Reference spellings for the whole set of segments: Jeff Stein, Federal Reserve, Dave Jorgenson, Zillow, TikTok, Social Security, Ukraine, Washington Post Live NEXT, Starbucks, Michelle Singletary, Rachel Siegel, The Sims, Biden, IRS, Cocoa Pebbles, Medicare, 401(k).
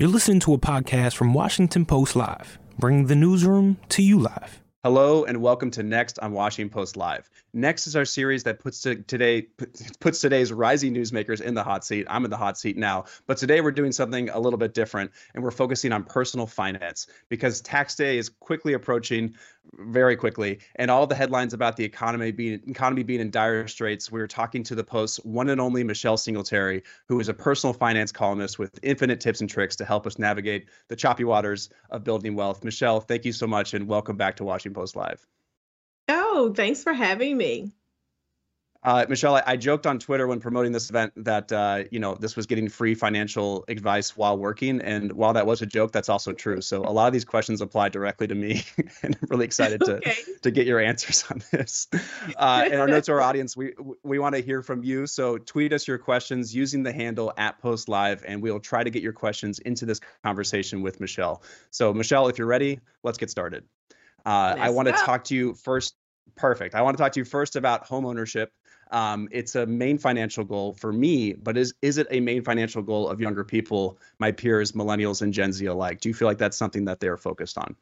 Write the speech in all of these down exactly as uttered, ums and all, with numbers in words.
You're listening to a podcast from Washington Post Live, bringing the newsroom to you live. Hello and welcome to Next on Washington Post Live. Next is our series that puts to today puts today's rising newsmakers in the hot seat. I'm in the hot seat now, but today we're doing something a little bit different, and we're focusing on personal finance because tax day is quickly approaching, very quickly, and all the headlines about the economy being economy being in dire straits. We were talking to the Post's one and only Michelle Singletary, who is a personal finance columnist with infinite tips and tricks to help us navigate the choppy waters of building wealth. Michelle, thank you so much, and welcome back to Washington Post Live. Oh, thanks for having me. Uh, Michelle, I, I joked on Twitter when promoting this event that, uh, you know, this was getting free financial advice while working. And while that was a joke, that's also true. So a lot of these questions apply directly to me, and I'm really excited to, okay. to get your answers on this. Uh, and our note to our audience, we, we want to hear from you. So tweet us your questions using the handle at Post Live, and we'll try to get your questions into this conversation with Michelle. So Michelle, if you're ready, let's get started. Uh, I want to talk to you first. Perfect. I want to talk to you first about home ownership. Um, it's a main financial goal for me, but is is it a main financial goal of younger people, my peers, millennials and Gen Z alike? Do you feel like that's something that they're focused on?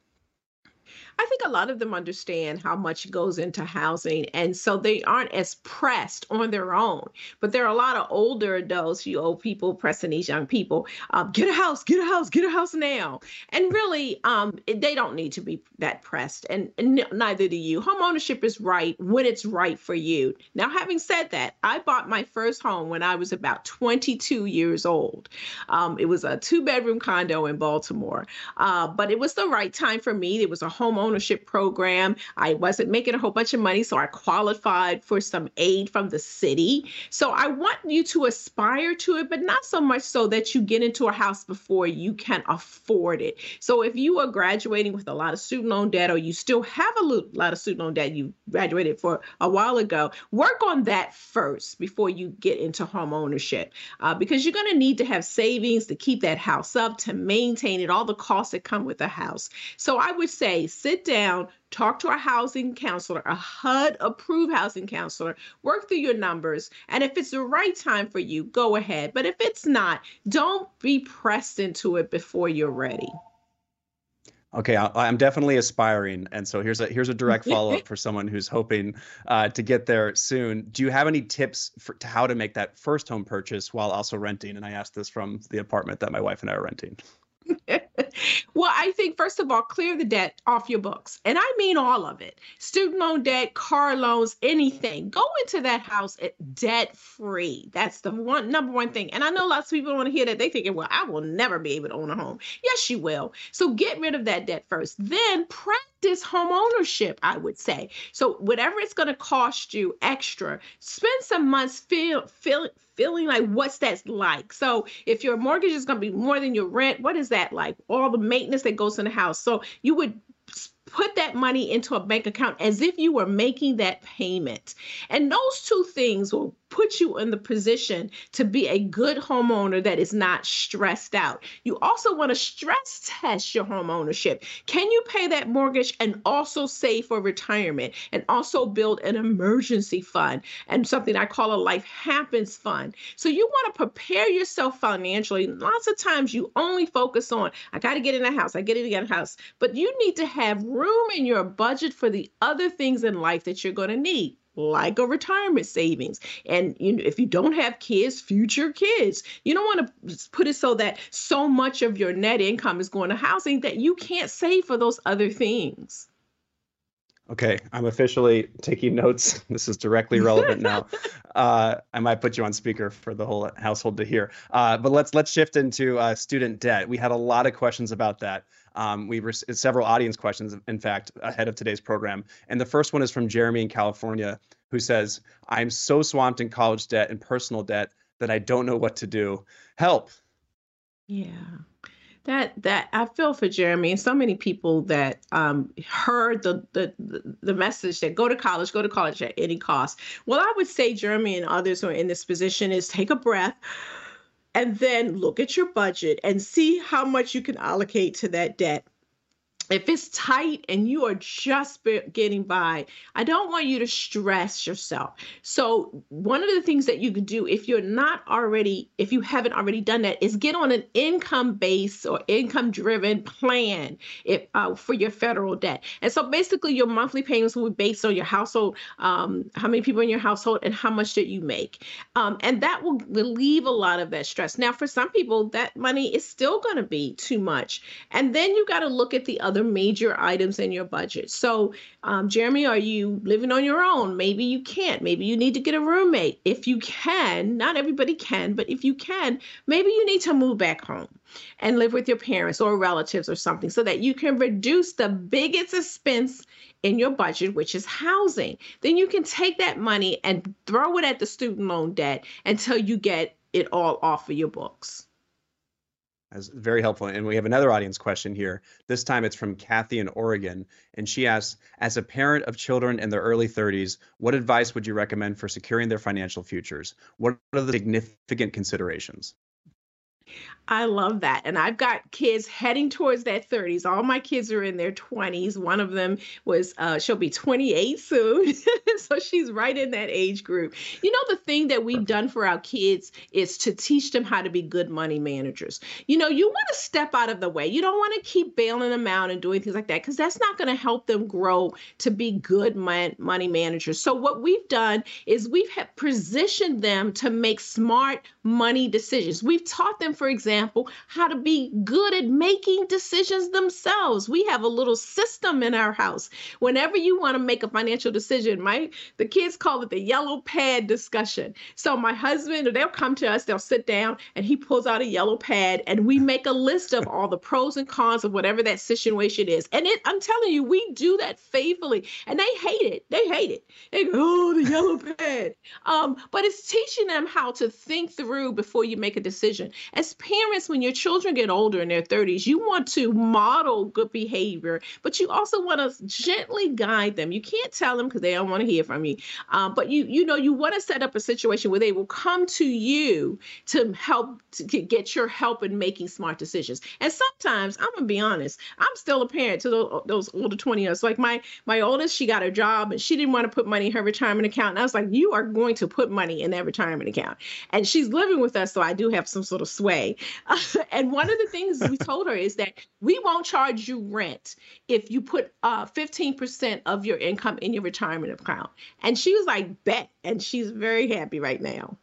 I think a lot of them understand how much goes into housing, and so they aren't as pressed on their own. But there are a lot of older adults, you old people pressing these young people, uh, get a house, get a house, get a house now. And really, um, they don't need to be that pressed, and, and neither do you. Homeownership is right when it's right for you. Now, having said that, I bought my first home when I was about twenty-two years old. Um, it was a two-bedroom condo in Baltimore, uh, but it was the right time for me. It was a home ownership program. I wasn't making a whole bunch of money, so I qualified for some aid from the city. So I want you to aspire to it, but not so much so that you get into a house before you can afford it. So if you are graduating with a lot of student loan debt, or you still have a lot of student loan debt, you graduated for a while ago, work on that first before you get into home ownership, uh, because you're going to need to have savings to keep that house up, to maintain it, all the costs that come with a house. So I would say sit down, talk to a housing counselor, a H U D-approved housing counselor, work through your numbers, and if it's the right time for you, go ahead. But if it's not, don't be pressed into it before you're ready. Okay, I, I'm definitely aspiring, and so here's a here's a direct follow-up for someone who's hoping uh, to get there soon. Do you have any tips for to how to make that first home purchase while also renting? And I asked this from the apartment that my wife and I are renting. Well, I think, first of all, clear the debt off your books. And I mean all of it. Student loan debt, car loans, anything. Go into that house debt-free. That's the one number one thing. And I know lots of people want to hear that. They thinking, well, I will never be able to own a home. Yes, you will. So get rid of that debt first. Then practice home ownership, I would say. So whatever it's going to cost you extra, spend some months feel, feel, feeling like what's that like. So if your mortgage is going to be more than your rent, what is that like? All the maintenance that goes in the house. So you would put that money into a bank account as if you were making that payment. And those two things will put you in the position to be a good homeowner that is not stressed out. You also want to stress test your home ownership. Can you pay that mortgage and also save for retirement, and also build an emergency fund and something I call a life happens fund? So you want to prepare yourself financially. Lots of times you only focus on, I got to get in a house, I got to get in a house, but you need to have room in your budget for the other things in life that you're going to need, like a retirement savings. And you know, if you don't have kids, future kids, you don't want to put it so that so much of your net income is going to housing that you can't save for those other things. Okay, I'm officially taking notes. This is directly relevant now. uh, I might put you on speaker for the whole household to hear. Uh, but let's let's shift into uh, student debt. We had a lot of questions about that. Um, we've received several audience questions, in fact, ahead of today's program. And the first one is from Jeremy in California, who says, I'm so swamped in college debt and personal debt that I don't know what to do. Help. Yeah. That that I feel for Jeremy and so many people that um, heard the, the the message that go to college, go to college at any cost. Well, I would say Jeremy and others who are in this position is take a breath and then look at your budget and see how much you can allocate to that debt. if it's tight and you are just getting by, I don't want you to stress yourself. So one of the things that you can do if you're not already, if you haven't already done that, is get on an income-based or income-driven plan if, uh, for your federal debt. And so basically your monthly payments will be based on your household, um, how many people in your household and how much that you make. Um, and that will relieve a lot of that stress. Now, for some people, that money is still going to be too much. And then you got to look at the other major items in your budget. So, um, Jeremy, are you living on your own? Maybe you can't. Maybe you need to get a roommate. If you can, not everybody can, but if you can, maybe you need to move back home and live with your parents or relatives or something so that you can reduce the biggest expense in your budget, which is housing. Then you can take that money and throw it at the student loan debt until you get it all off of your books. That's very helpful. And we have another audience question here. This time it's from Kathy in Oregon. And she asks, as a parent of children in their early thirties, what advice would you recommend for securing their financial futures? What are the significant considerations? I love that. And I've got kids heading towards their thirties. All my kids are in their twenties. One of them was, uh, she'll be twenty-eight soon. So she's right in that age group. You know, the thing that we've done for our kids is to teach them how to be good money managers. You know, you want to step out of the way. You don't want to keep bailing them out and doing things like that, because that's not going to help them grow to be good mon- money managers. So what we've done is we've have positioned them to make smart money decisions. We've taught them, for example, how to be good at making decisions themselves. We have a little system in our house. Whenever you want to make a financial decision, my the kids call it the yellow pad discussion. So my husband, they'll come to us, they'll sit down, and he pulls out a yellow pad, and we make a list of all the pros and cons of whatever that situation is. And it, I'm telling you, we do that faithfully, and they hate it. They hate it. They go, oh, the yellow pad. Um, but it's teaching them how to think through before you make a decision. And as parents, when your children get older in their thirties, you want to model good behavior, but you also want to gently guide them. You can't tell them because they don't want to hear from you. Um, but you, you know, you want to set up a situation where they will come to you to help to get your help in making smart decisions. And sometimes, I'm gonna be honest, I'm still a parent to those, those older twenty year olds. Like my my oldest, she got a job and she didn't want to put money in her retirement account. And I was like, you are going to put money in that retirement account. And she's living with us, so I do have some sort of sway. Uh, and one of the things we told her is that we won't charge you rent if you put uh, fifteen percent of your income in your retirement account. And she was like, bet. And she's very happy right now.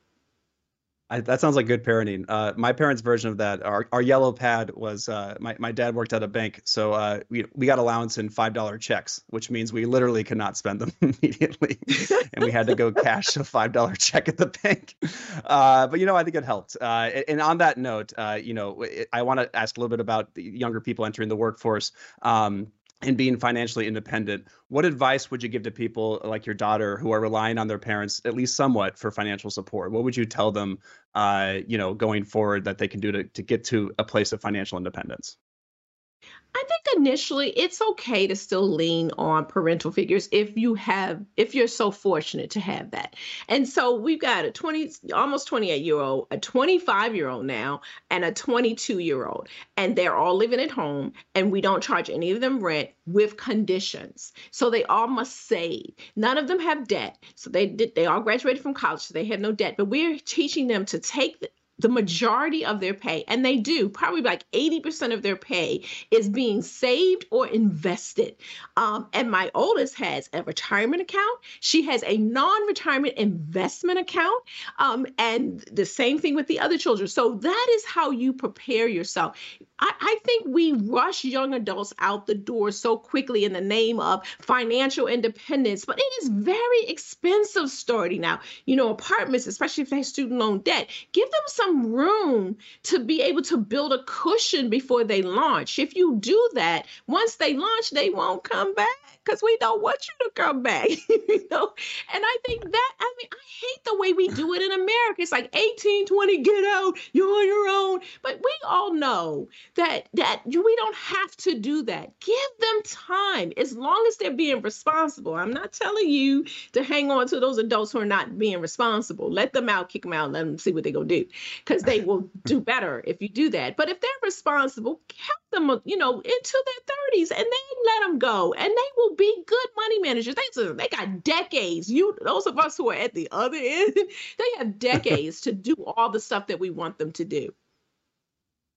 I, that sounds like good parenting. Uh, my parents' version of that, our, our yellow pad was, uh, my, my dad worked at a bank. So uh, we, we got allowance in five dollar checks, which means we literally could not spend them immediately. And we had to go cash a five dollar check at the bank. Uh, but, you know, I think it helped. Uh, and on that note, uh, you know, I want to ask a little bit about the younger people entering the workforce. Um, and being financially independent, what advice would you give to people like your daughter who are relying on their parents, at least somewhat, for financial support? What would you tell them, uh, you know, going forward that they can do to, to get to a place of financial independence? I think initially it's okay to still lean on parental figures if you have, if you're so fortunate to have that. And so we've got a twenty, almost twenty-eight year old, a twenty-five year old now, and a twenty-two year old, and they're all living at home, and we don't charge any of them rent with conditions. So they all must save. None of them have debt. So they did, they all graduated from college, so they have no debt, but we're teaching them to take the, the majority of their pay, and they do, probably like eighty percent of their pay is being saved or invested. Um, and my oldest has a retirement account. She has a non-retirement investment account. Um, and the same thing with the other children. So that is how you prepare yourself. I, I think we rush young adults out the door so quickly in the name of financial independence, but it is very expensive starting out. You know, apartments, especially if they have student loan debt, give them some room to be able to build a cushion before they launch. If you do that, once they launch, they won't come back because we don't want you to come back. You know? And I think that, I mean, I hate the way we do it in America. It's like eighteen, twenty, get out, you're on your own. But we all know that, that we don't have to do that. Give them time as long as they're being responsible. I'm not telling you to hang on to those adults who are not being responsible. Let them out, kick them out, let them see what they're going to do. because they will do better if you do that. But if they're responsible, help them, you know, into their thirties, and then let them go, and they will be good money managers. They, they got decades. You, those of us who are at the other end, they have decades to do all the stuff that we want them to do.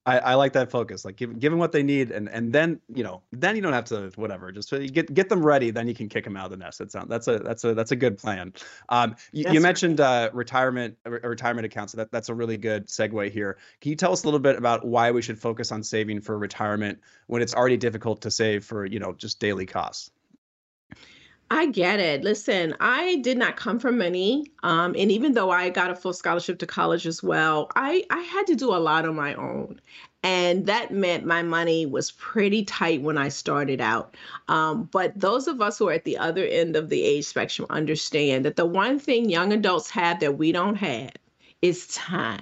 I, I like that focus. Like give, give them what they need, and and then you know, then you don't have to whatever. Just get get them ready, then you can kick them out of the nest. That sounds that's a that's a that's a good plan. Um, you, you mentioned uh, retirement uh, retirement accounts. So that that's a really good segue here. Can you tell us a little bit about why we should focus on saving for retirement when it's already difficult to save for you know just daily costs? I get it. Listen, I did not come from money. Um, and even though I got a full scholarship to college as well, I, I had to do a lot on my own. And that meant my money was pretty tight when I started out. Um, but those of us who are at the other end of the age spectrum understand that the one thing young adults have that we don't have is time.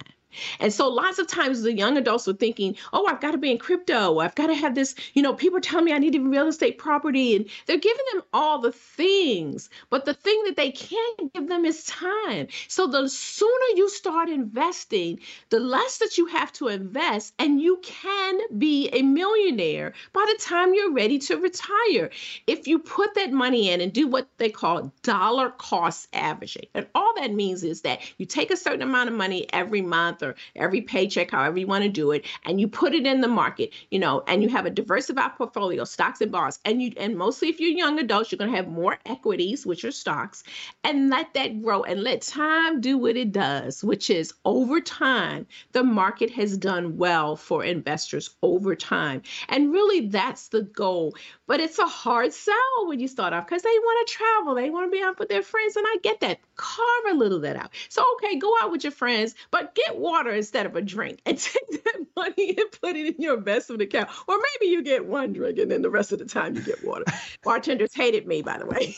And so lots of times the young adults were thinking, oh, I've got to be in crypto. I've got to have this, you know, people tell me I need to be real estate property, and they're giving them all the things. But the thing that they can't give them is time. So the sooner you start investing, the less that you have to invest, and you can be a millionaire by the time you're ready to retire. If you put that money in and do what they call dollar cost averaging. And all that means is that you take a certain amount of money every month, or every paycheck, however you want to do it, and you put it in the market, you know, and you have a diversified portfolio, stocks and bonds, and you, and mostly if you're young adults, you're going to have more equities, which are stocks, and let that grow and let time do what it does, which is over time, the market has done well for investors over time. And really that's the goal, but it's a hard sell when you start off because they want to travel. They want to be out with their friends. And I get that. Carve a little of that out. So, okay, go out with your friends, but get water Water instead of a drink, and take that money and put it in your investment account. Or maybe you get one drink and then the rest of the time you get water. Bartenders hated me, by the way.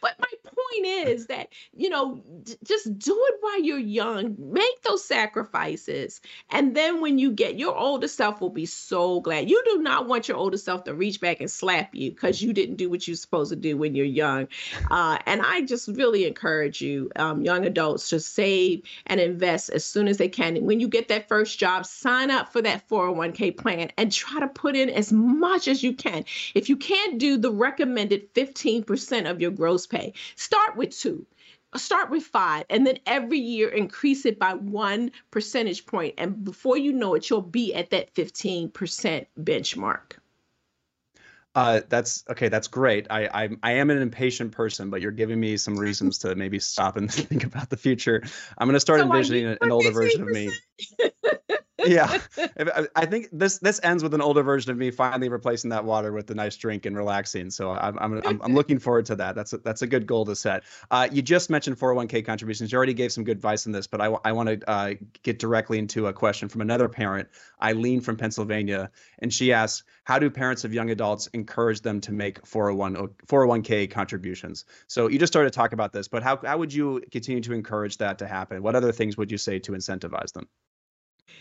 But my point is that, you know, d- just do it while you're young, make those sacrifices. And then when you get, your older self will be so glad. You do not want your older self to reach back and slap you because you didn't do what you're supposed to do when you're young. Uh, and I just really encourage you, um, young adults, to save and invest as soon soon as they can. And when you get that first job, sign up for that four oh one k plan and try to put in as much as you can. If you can't do the recommended fifteen percent of your gross pay, start with two. Start with five, and then every year increase it by one percentage point. And before you know it, you'll be at that fifteen percent benchmark. Uh, that's okay. That's great. I, I I am an impatient person, but you're giving me some reasons to maybe stop and think about the future. I'm going to start so envisioning an, an older version of me. Yeah, I think this this ends with an older version of me finally replacing that water with a nice drink and relaxing. So I'm I'm I'm, I'm looking forward to that. That's a, that's a good goal to set. Uh, you just mentioned four oh one k contributions. You already gave some good advice on this, but I, I want to uh, get directly into a question from another parent, Eileen from Pennsylvania, and she asks, how do parents of young adults encourage them to make four oh one k contributions? So you just started to talk about this, but how how would you continue to encourage that to happen? What other things would you say to incentivize them?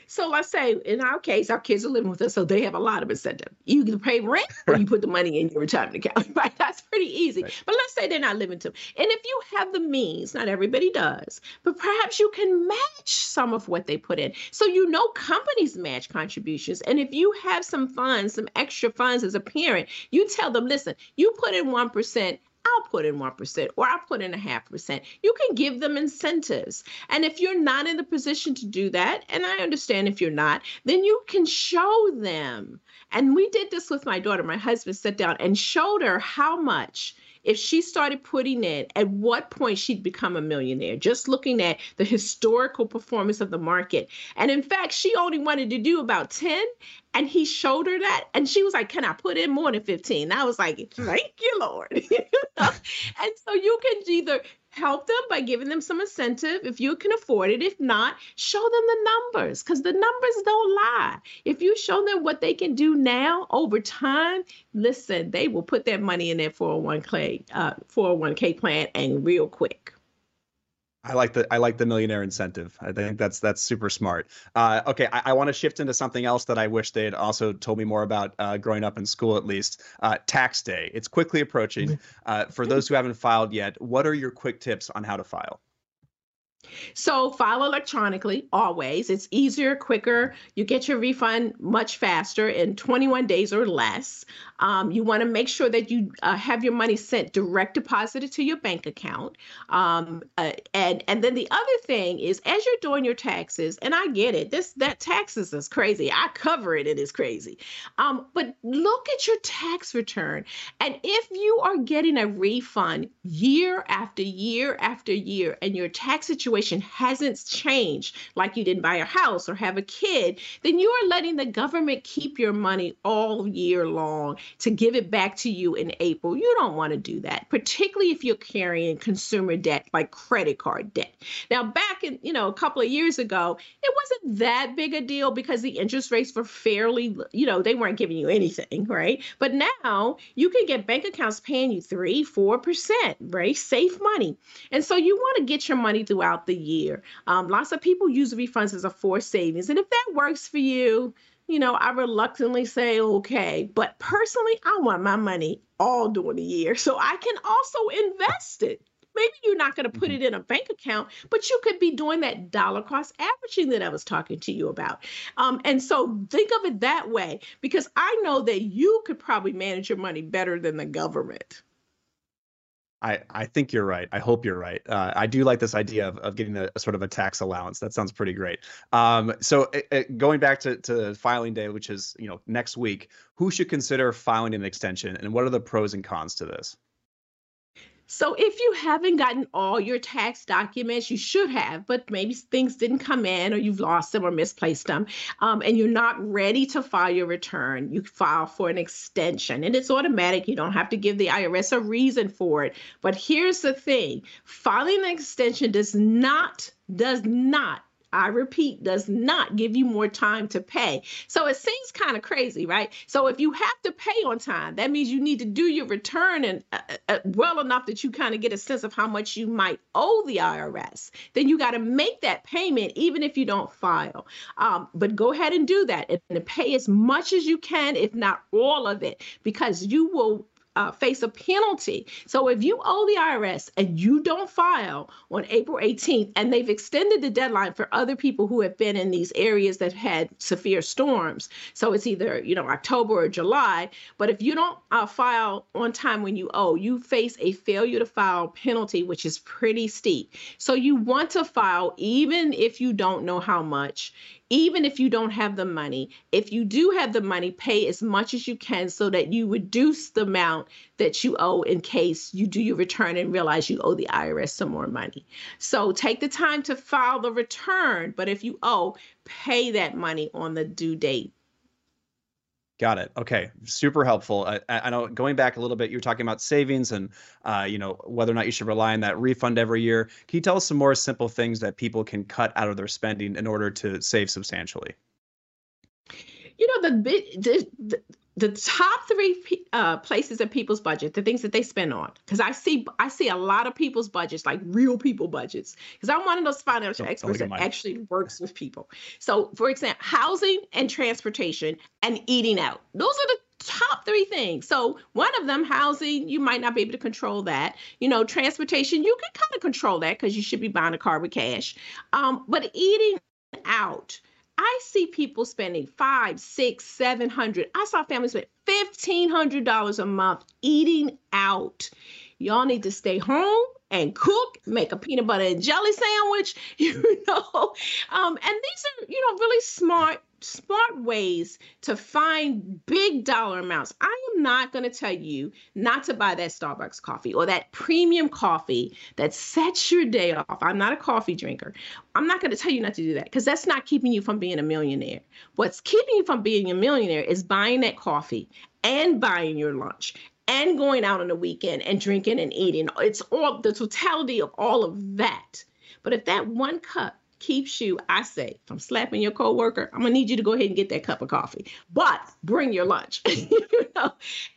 So let's say in our case, our kids are living with us, so they have a lot of incentive. You can pay rent or you put the money in your retirement account, right? That's pretty easy. Right. But let's say they're not living to them. And if you have the means, not everybody does, but perhaps you can match some of what they put in. So you know companies match contributions. And if you have some funds, some extra funds as a parent, you tell them, listen, you put in one percent, I'll put in one percent or I'll put in a half percent. You can give them incentives. And if you're not in the position to do that, and I understand if you're not, then you can show them. And we did this with my daughter. My husband sat down and showed her how much, if she started putting in, at what point she'd become a millionaire, just looking at the historical performance of the market. And in fact, she only wanted to do about ten. And he showed her that. And she was like, can I put in more than fifteen? And I was like, thank you, Lord. You know? And so you can either help them by giving them some incentive if you can afford it. If not, show them the numbers, because the numbers don't lie. If you show them what they can do now over time, listen, they will put that money in their four oh one k plan and real quick. I like the I like the millionaire incentive. I think that's that's super smart. Uh, okay, I, I want to shift into something else that I wish they had also told me more about uh, growing up in school, at least. Uh, tax day. It's quickly approaching. Uh, for those who haven't filed yet, what are your quick tips on how to file? So file electronically, always. It's easier, quicker. You get your refund much faster in twenty-one days or less. Um, you want to make sure that you uh, have your money sent direct deposited to your bank account. Um, uh, and, and then the other thing is, as you're doing your taxes, and I get it, this that taxes is crazy. I cover it. It is crazy. Um, but look at your tax return. And if you are getting a refund year after year after year, and your tax situation hasn't changed, like you didn't buy a house or have a kid, then you are letting the government keep your money all year long to give it back to you in April. You don't want to do that, particularly if you're carrying consumer debt like credit card debt. Now, back in, you know, a couple of years ago, it wasn't that big a deal because the interest rates were fairly, you know, they weren't giving you anything, right? But now you can get bank accounts paying you three, four percent, right? Safe money. And so you want to get your money throughout the year. Um, lots of people use refunds as a forced savings. And if that works for you, you know, I reluctantly say, okay, but personally, I want my money all during the year so I can also invest it. Maybe you're not going to put it in a bank account, but you could be doing that dollar cost averaging that I was talking to you about. Um, and so think of it that way, because I know that you could probably manage your money better than the government. I, I think you're right. I hope you're right. Uh, I do like this idea of, of getting a, a sort of a tax allowance. That sounds pretty great. Um, so it, it, going back to, to filing day, which is, you know, next week, who should consider filing an extension, and what are the pros and cons to this? So if you haven't gotten all your tax documents, you should have, but maybe things didn't come in or you've lost them or misplaced them, um, and you're not ready to file your return, you file for an extension. And it's automatic. You don't have to give the I R S a reason for it. But here's the thing. Filing an extension does not, does not, I repeat, does not give you more time to pay. So it seems kind of crazy, right? So if you have to pay on time, that means you need to do your return and uh, uh, well enough that you kind of get a sense of how much you might owe the I R S. Then you got to make that payment even if you don't file. Um, but go ahead and do that and pay as much as you can, if not all of it, because you will Uh, face a penalty. So if you owe the I R S and you don't file on April eighteenth, and they've extended the deadline for other people who have been in these areas that had severe storms. So it's either, you know, October or July. But if you don't uh, file on time when you owe, you face a failure to file penalty, which is pretty steep. So you want to file even if you don't know how much. Even if you don't have the money, if you do have the money, pay as much as you can so that you reduce the amount that you owe in case you do your return and realize you owe the I R S some more money. So take the time to file the return, but if you owe, pay that money on the due date. Got it. Okay. Super helpful. I, I know going back a little bit, you were talking about savings and, uh, you know, whether or not you should rely on that refund every year. Can you tell us some more simple things that people can cut out of their spending in order to save substantially? You know, the big, the, the The top three uh, places of people's budget, the things that they spend on, because I see I see a lot of people's budgets, like real people budgets, because I'm one of those financial don't, experts don't that actually works with people. So, for example, housing and transportation and eating out. Those are the top three things. So one of them, housing, you might not be able to control that. You know, transportation, you can kind of control that because you should be buying a car with cash. Um, but eating out, I see people spending five, six, seven hundred. I saw families spend fifteen hundred dollars a month eating out. Y'all need to stay home and cook, make a peanut butter and jelly sandwich, you know. Um, and these are, you know, really smart, smart ways to find big dollar amounts. I am not going to tell you not to buy that Starbucks coffee or that premium coffee that sets your day off. I'm not a coffee drinker. I'm not going to tell you not to do that because that's not keeping you from being a millionaire. What's keeping you from being a millionaire is buying that coffee and buying your lunch and going out on the weekend and drinking and eating. It's all the totality of all of that. But if that one cup keeps you, I say, from slapping your coworker, I'm going to need you to go ahead and get that cup of coffee, but bring your lunch, you know,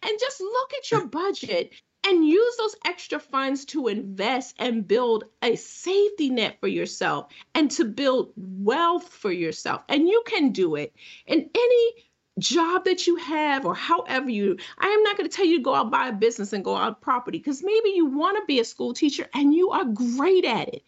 and just look at your budget and use those extra funds to invest and build a safety net for yourself and to build wealth for yourself. And you can do it in any job that you have or however you, I am not going to tell you to go out buy a business and go out property, because maybe you want to be a school teacher and you are great at it.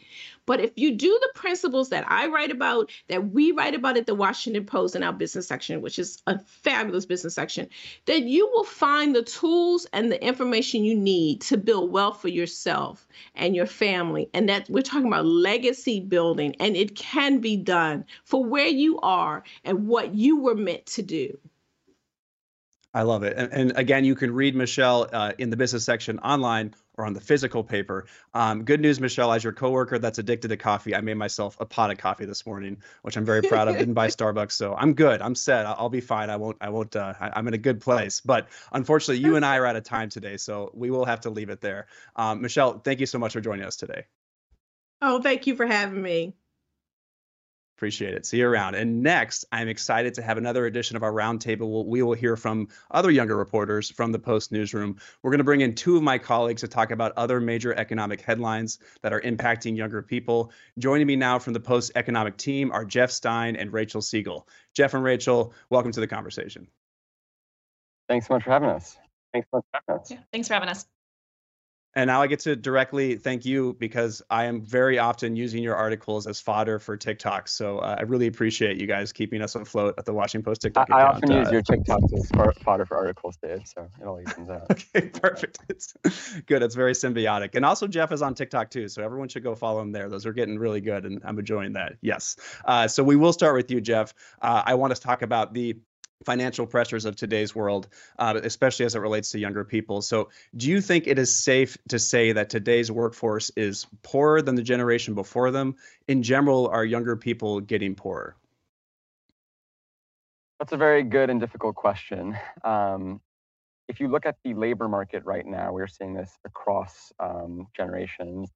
But if you do the principles that I write about, that we write about at the Washington Post in our business section, which is a fabulous business section, then you will find the tools and the information you need to build wealth for yourself and your family. And that we're talking about legacy building, and it can be done for where you are and what you were meant to do. I love it. And, and again, you can read Michelle uh, in the business section online or on the physical paper. Um, good news, Michelle, as your coworker that's addicted to coffee, I made myself a pot of coffee this morning, which I'm very proud of. Didn't buy Starbucks, so I'm good. I'm set. I'll be fine. I won't. I won't. Uh, I, I'm in a good place. But unfortunately, you and I are out of time today, so we will have to leave it there. Um, Michelle, thank you so much for joining us today. Oh, thank you for having me. Appreciate it. See you around. And next, I'm excited to have another edition of our roundtable. We will hear from other younger reporters from the Post newsroom. We're going to bring in two of my colleagues to talk about other major economic headlines that are impacting younger people. Joining me now from the Post economic team are Jeff Stein and Rachel Siegel. Jeff and Rachel, welcome to the conversation. Thanks so much for having us. Thanks so much for having us. Yeah, thanks for having us. And now I get to directly thank you, because I am very often using your articles as fodder for TikToks. So uh, I really appreciate you guys keeping us afloat at the Washington Post TikTok I, account. I often uh, use your TikToks as fodder for articles, Dave. So it all evens out. Okay, perfect. It's good. It's very symbiotic. And also Jeff is on TikTok too, so everyone should go follow him there. Those are getting really good, and I'm enjoying that. Yes. Uh, so we will start with you, Jeff. Uh, I want to talk about the financial pressures of today's world, uh, especially as it relates to younger people. So do you think it is safe to say that today's workforce is poorer than the generation before them? In general, are younger people getting poorer? That's a very good and difficult question. Um, if you look at the labor market right now, we're seeing this across um, generations.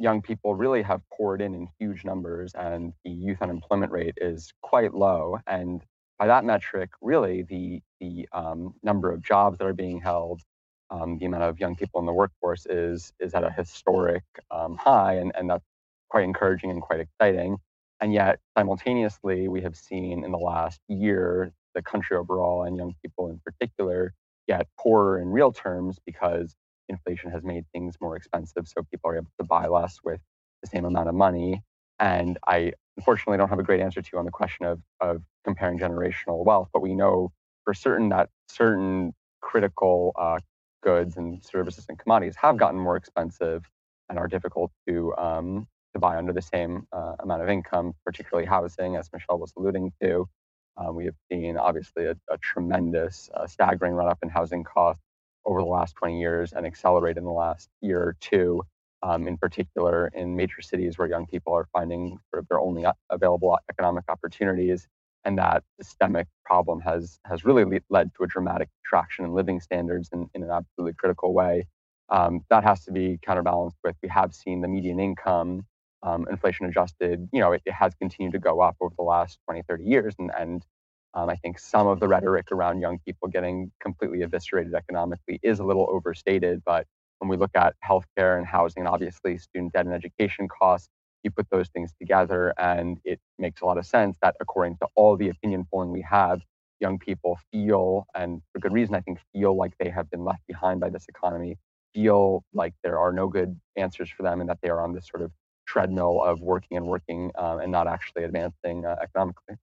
Young people really have poured in in huge numbers, and the youth unemployment rate is quite low. And by that metric, really, the the um, number of jobs that are being held, um, the amount of young people in the workforce is is at a historic um, high, and, and that's quite encouraging and quite exciting. And yet, simultaneously, we have seen in the last year, the country overall and young people in particular get poorer in real terms, because inflation has made things more expensive, so people are able to buy less with the same amount of money. And I unfortunately don't have a great answer to you on the question of, of comparing generational wealth, but we know for certain that certain critical uh, goods and services and commodities have gotten more expensive and are difficult to um, to buy under the same uh, amount of income, particularly housing, as Michelle was alluding to. Um, we have seen, obviously, a, a tremendous, uh, staggering run-up in housing costs over the last twenty years and accelerate in the last year or two. Um, in particular in major cities where young people are finding sort of their only available economic opportunities. And that systemic problem has has really le led to a dramatic contraction in living standards in, in an absolutely critical way. Um, that has to be counterbalanced with, we have seen the median income, um, inflation adjusted, you know, it, it has continued to go up over the last twenty, thirty years. And, and um, I think some of the rhetoric around young people getting completely eviscerated economically is a little overstated, but when we look at healthcare and housing, and obviously student debt and education costs, you put those things together, and it makes a lot of sense that, according to all the opinion polling we have, young people feel, and for good reason, I think, feel like they have been left behind by this economy, feel like there are no good answers for them, and that they are on this sort of treadmill of working and working um, and not actually advancing uh, economically.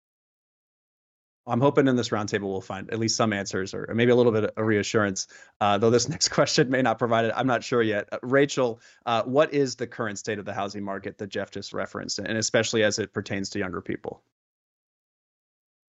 I'm hoping in this roundtable we'll find at least some answers, or maybe a little bit of reassurance, uh, though this next question may not provide it. I'm not sure yet. Uh, Rachel, uh, what is the current state of the housing market that Jeff just referenced, and especially as it pertains to younger people?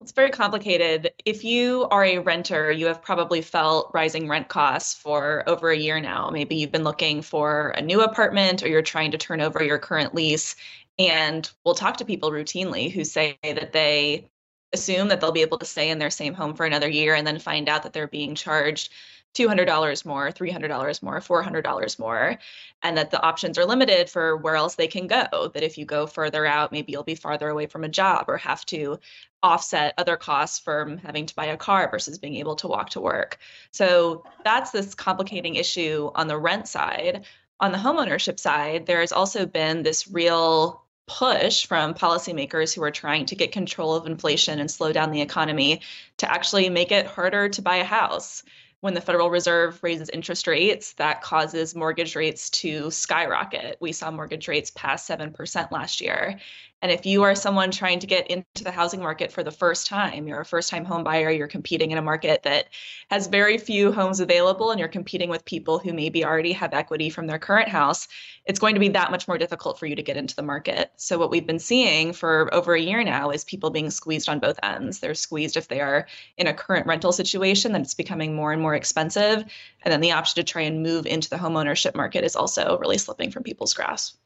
It's very complicated. If you are a renter, you have probably felt rising rent costs for over a year now. Maybe you've been looking for a new apartment, or you're trying to turn over your current lease. And we'll talk to people routinely who say that they assume that they'll be able to stay in their same home for another year, and then find out that they're being charged two hundred dollars more, three hundred dollars more, four hundred dollars more, and that the options are limited for where else they can go. That if you go further out, maybe you'll be farther away from a job, or have to offset other costs from having to buy a car versus being able to walk to work. So that's this complicating issue on the rent side. On the homeownership side, there has also been this real push from policymakers who are trying to get control of inflation and slow down the economy to actually make it harder to buy a house. When the Federal Reserve raises interest rates, that causes mortgage rates to skyrocket. We saw mortgage rates past seven percent last year. And if you are someone trying to get into the housing market for the first time, you're a first-time home buyer, you're competing in a market that has very few homes available, and you're competing with people who maybe already have equity from their current house, it's going to be that much more difficult for you to get into the market. So what we've been seeing for over a year now is people being squeezed on both ends. They're squeezed if they are in a current rental situation, then it's becoming more and more expensive. And then the option to try and move into the homeownership market is also really slipping from people's grasp.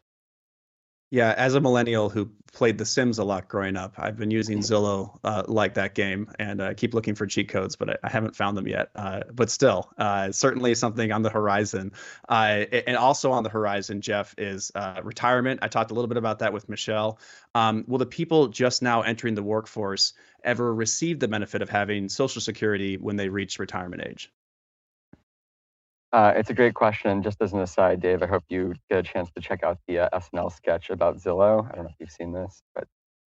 Yeah, as a millennial who played The Sims a lot growing up, I've been using Zillow uh, like that game, and I uh, keep looking for cheat codes, but I, I haven't found them yet. Uh, but still, uh, certainly something on the horizon. Uh, and also on the horizon, Jeff, is uh, retirement. I talked a little bit about that with Michelle. Um, will the people just now entering the workforce ever receive the benefit of having Social Security when they reach retirement age? Uh, it's a great question. Just as an aside, Dave, I hope you get a chance to check out the uh, S N L sketch about Zillow. I don't know if you've seen this, but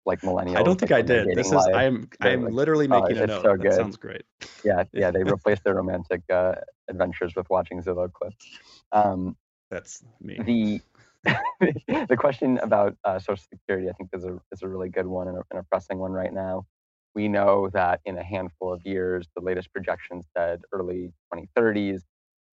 like millennials. I don't think I did. This is life, I'm I'm like, literally oh, making a note. So that sounds great. Yeah, yeah. They replaced their romantic uh, adventures with watching Zillow clips. Um, That's me. The the question about uh, Social Security, I think, is a is a really good one and a, and a pressing one right now. We know that in a handful of years, the latest projections said early twenty thirties.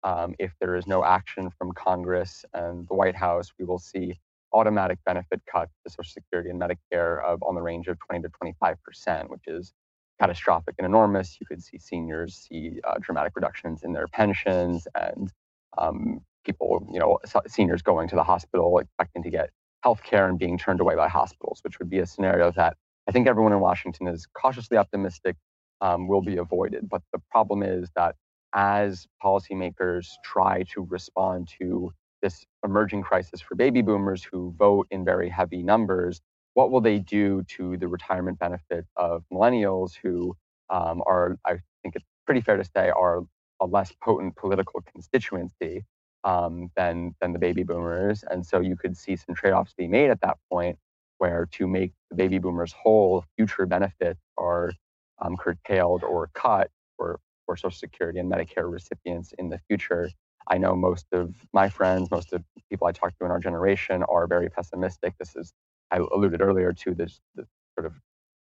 Um, if there is no action from Congress and the White House, we will see automatic benefit cuts to Social Security and Medicare of on the range of twenty to twenty-five percent, which is catastrophic and enormous. You could see seniors see uh, dramatic reductions in their pensions, and um, people, you know, seniors going to the hospital expecting to get health care and being turned away by hospitals, which would be a scenario that I think everyone in Washington is cautiously optimistic um, will be avoided. But the problem is that as policymakers try to respond to this emerging crisis for baby boomers who vote in very heavy numbers, what will they do to the retirement benefit of millennials who um, are, I think it's pretty fair to say, are a less potent political constituency um, than, than the baby boomers? And so you could see some trade-offs be made at that point where to make the baby boomers whole, future benefits are um, curtailed or cut or for Social Security and Medicare recipients in the future. I know most of my friends, most of the people I talk to in our generation are very pessimistic. This is, I alluded earlier to this, this sort of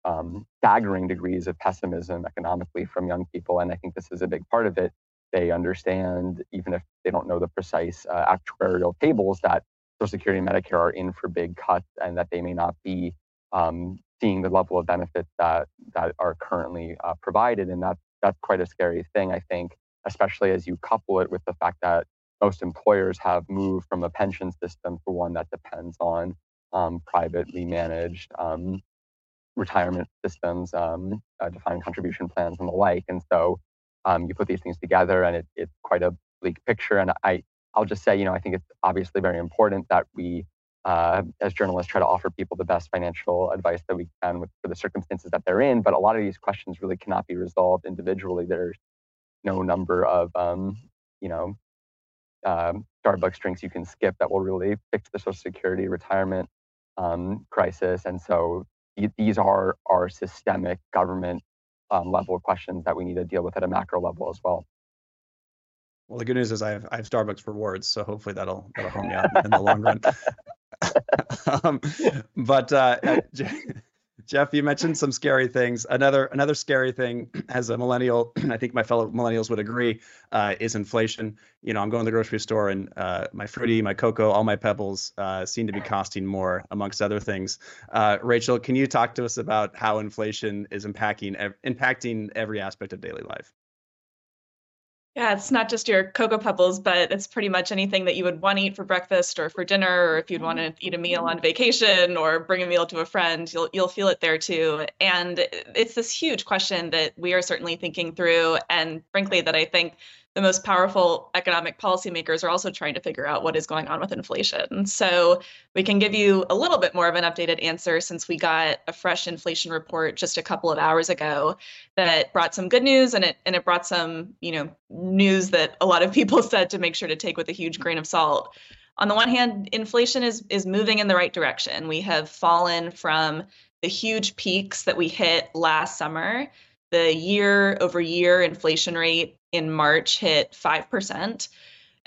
um, staggering degrees of pessimism economically from young people. And I think this is a big part of it. They understand, even if they don't know the precise uh, actuarial tables, that Social Security and Medicare are in for big cuts and that they may not be um, seeing the level of benefits that, that are currently uh, provided. And that's That's quite a scary thing, I think, especially as you couple it with the fact that most employers have moved from a pension system to one that depends on um, privately managed um, retirement systems, um, uh, defined contribution plans and the like. And so um, you put these things together and it, it's quite a bleak picture. And I, I'll just say, you know, I think it's obviously very important that we, uh, as journalists, try to offer people the best financial advice that we can with, for the circumstances that they're in. But a lot of these questions really cannot be resolved individually. There's no number of, um, you know, um, Starbucks drinks you can skip that will really fix the Social Security retirement um, crisis. And so these are our systemic government um, level questions that we need to deal with at a macro level as well. Well, the good news is I have I have Starbucks rewards, so hopefully that'll that'll help me out in the long run. um, but uh, Jeff, you mentioned some scary things. Another another scary thing, as a millennial, I think my fellow millennials would agree, uh, is inflation. You know, I'm going to the grocery store and uh, my fruity, my cocoa, all my pebbles uh, seem to be costing more, amongst other things. Uh, Rachel, can you talk to us about how inflation is impacting impacting every aspect of daily life? Yeah, it's not just your Cocoa Pebbles, but it's pretty much anything that you would want to eat for breakfast or for dinner, or if you'd want to eat a meal on vacation or bring a meal to a friend, you'll you'll feel it there too. And it's this huge question that we are certainly thinking through, and frankly, that I think the most powerful economic policymakers are also trying to figure out what is going on with inflation. So we can give you a little bit more of an updated answer since we got a fresh inflation report just a couple of hours ago that brought some good news, and it and it brought some, you know, news that a lot of people said to make sure to take with a huge grain of salt. on the one hand, inflation is is moving in the right direction. We have fallen from the huge peaks that we hit last summer. The year over year inflation rate in March hit five percent.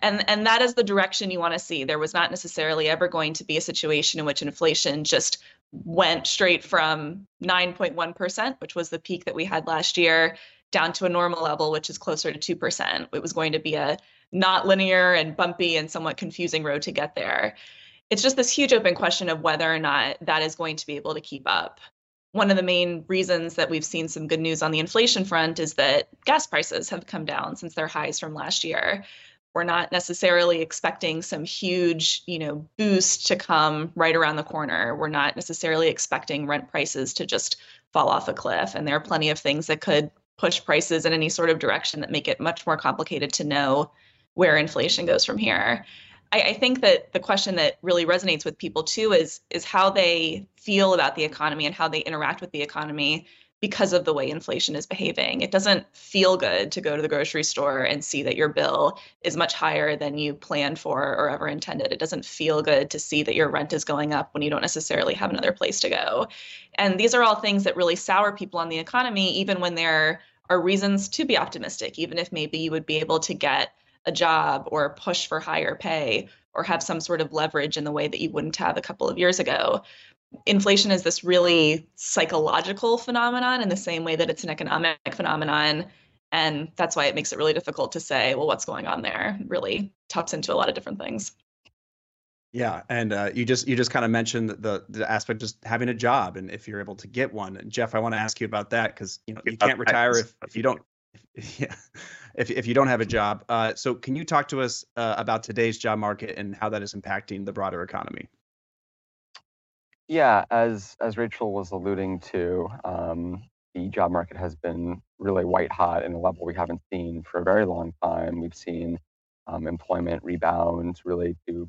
And, and that is the direction you want to see. There was not necessarily ever going to be a situation in which inflation just went straight from nine point one percent, which was the peak that we had last year, down to a normal level, which is closer to two percent. It was going to be a not linear and bumpy and somewhat confusing road to get there. It's just this huge open question of whether or not that is going to be able to keep up. One of the main reasons that we've seen some good news on the inflation front is that gas prices have come down since their highs from last year. We're not necessarily expecting some huge, you know, boost to come right around the corner. We're not necessarily expecting rent prices to just fall off a cliff. And there are plenty of things that could push prices in any sort of direction that make it much more complicated to know where inflation goes from here. I, I think that the question that really resonates with people too is, is how they feel about the economy and how they interact with the economy because of the way inflation is behaving. It doesn't feel good to go to the grocery store and see that your bill is much higher than you planned for or ever intended. It doesn't feel good to see that your rent is going up when you don't necessarily have another place to go. And these are all things that really sour people on the economy, even when there are reasons to be optimistic, even if maybe you would be able to get a job or push for higher pay or have some sort of leverage in the way that you wouldn't have a couple of years ago. Inflation is this really psychological phenomenon in the same way that it's an economic phenomenon. And that's why it makes it really difficult to say, well, what's going on there? It really taps into a lot of different things. Yeah. And uh, you just you just kind of mentioned the the aspect of just having a job and if you're able to get one. And Jeff, I want to ask you about that because you know you can't retire if, if you don't. If, yeah, if if you don't have a job. Uh, so can you talk to us uh, about today's job market and how that is impacting the broader economy? Yeah, as as Rachel was alluding to, um, the job market has been really white hot in a level we haven't seen for a very long time. We've seen um, employment rebound really to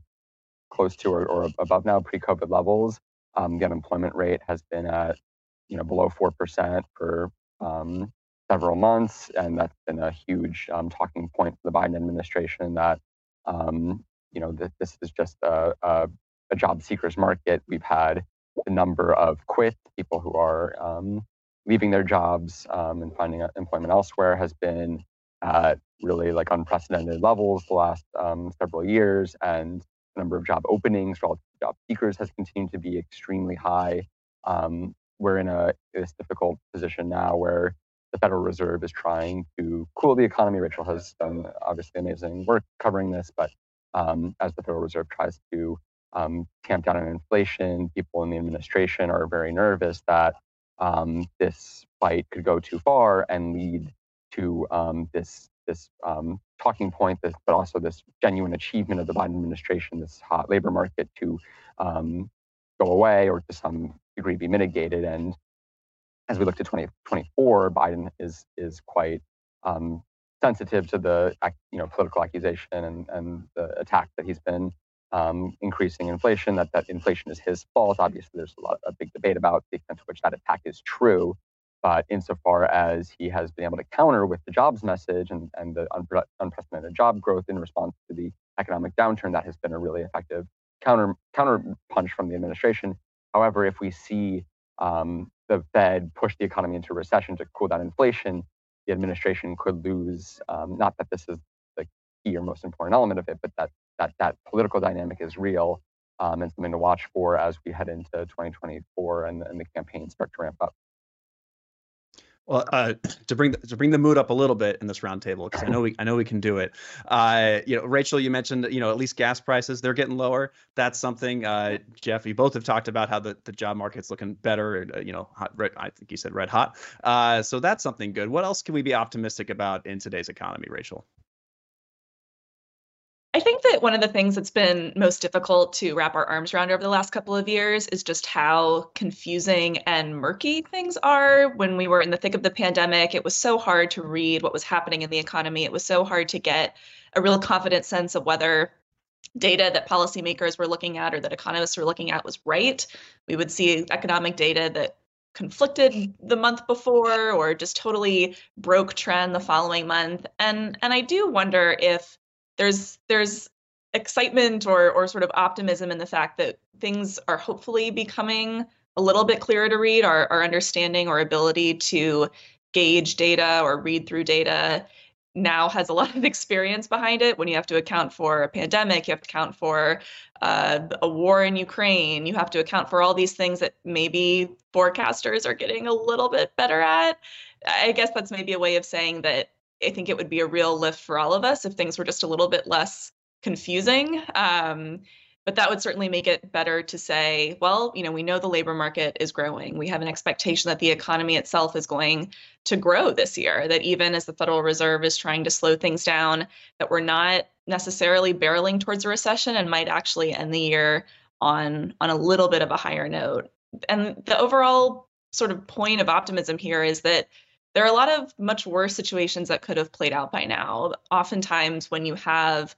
close to or, or above now pre-COVID levels. Um, the unemployment rate has been at you know below four percent for um, several months, and that's been a huge um, talking point for the Biden administration. That um, you know th- this is just a, a, a job seekers market. We've had the number of quits, people who are um, leaving their jobs um, and finding employment elsewhere, has been at really like unprecedented levels the last um, several years, and the number of job openings relative to job seekers has continued to be extremely high. Um, we're in a this difficult position now where the Federal Reserve is trying to cool the economy. Rachel has done obviously amazing work covering this, but um, as the Federal Reserve tries to um, tamp down on inflation, people in the administration are very nervous that um, this fight could go too far and lead to um, this this um, talking point, this, but also this genuine achievement of the Biden administration, this hot labor market to um, go away or to some degree be mitigated. And as we look to twenty twenty-four, Biden is is quite um, sensitive to the you know political accusation and, and the attack that he's been um, increasing inflation. That that inflation is his fault. Obviously, there's a lot a big debate about the extent to which that attack is true. But insofar as he has been able to counter with the jobs message and and the unpre- unprecedented job growth in response to the economic downturn, that has been a really effective counter counter punch from the administration. However, if we see um, the Fed pushed the economy into recession to cool down inflation, the administration could lose, um, not that this is the key or most important element of it, but that that that political dynamic is real um, and something to watch for as we head into twenty twenty-four and, and the campaigns start to ramp up. Well, uh, to bring the, to bring the mood up a little bit in this roundtable, because I know we I know we can do it. Uh, you know, Rachel, you mentioned you know at least gas prices, they're getting lower. That's something. Uh, Jeff, you both have talked about how the, the job market's looking better. Uh, you know, hot, red, I think you said red hot. Uh, so that's something good. What else can we be optimistic about in today's economy, Rachel? I think that one of the things that's been most difficult to wrap our arms around over the last couple of years is just how confusing and murky things are. When we were in the thick of the pandemic, it was so hard to read what was happening in the economy. It was so hard to get a real confident sense of whether data that policymakers were looking at or that economists were looking at was right. We would see economic data that conflicted the month before or just totally broke trend the following month. And, and I do wonder if There's there's excitement or or sort of optimism in the fact that things are hopefully becoming a little bit clearer to read. Our, our understanding or ability to gauge data or read through data now has a lot of experience behind it. When you have to account for a pandemic, you have to account for uh, a war in Ukraine, you have to account for all these things that maybe forecasters are getting a little bit better at. I guess that's maybe a way of saying that I think it would be a real lift for all of us if things were just a little bit less confusing. Um, but that would certainly make it better to say, well, you know, we know the labor market is growing. We have an expectation that the economy itself is going to grow this year, that even as the Federal Reserve is trying to slow things down, that we're not necessarily barreling towards a recession and might actually end the year on, on a little bit of a higher note. And the overall sort of point of optimism here is that there are a lot of much worse situations that could have played out by now. Oftentimes when you have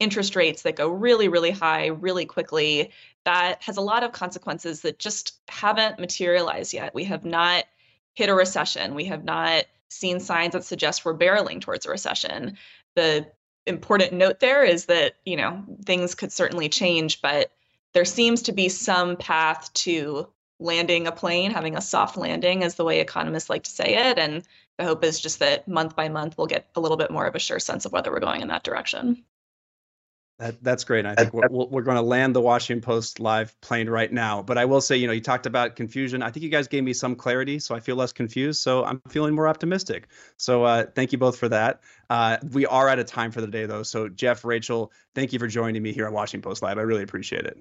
interest rates that go really, really high, really quickly, that has a lot of consequences that just haven't materialized yet. We have not hit a recession. We have not seen signs that suggest we're barreling towards a recession. The important note there is that, you know, things could certainly change, but there seems to be some path to landing a plane, having a soft landing is the way economists like to say it. And the hope is just that month by month, we'll get a little bit more of a sure sense of whether we're going in that direction. That, that's great. And I think we're, we're going to land the Washington Post Live plane right now. But I will say, you know, you talked about confusion. I think you guys gave me some clarity, so I feel less confused. So I'm feeling more optimistic. So uh, thank you both for that. Uh, we are out of time for the day, though. So Jeff, Rachel, thank you for joining me here on Washington Post Live. I really appreciate it.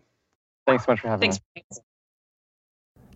Thanks so much for having Thanks. me.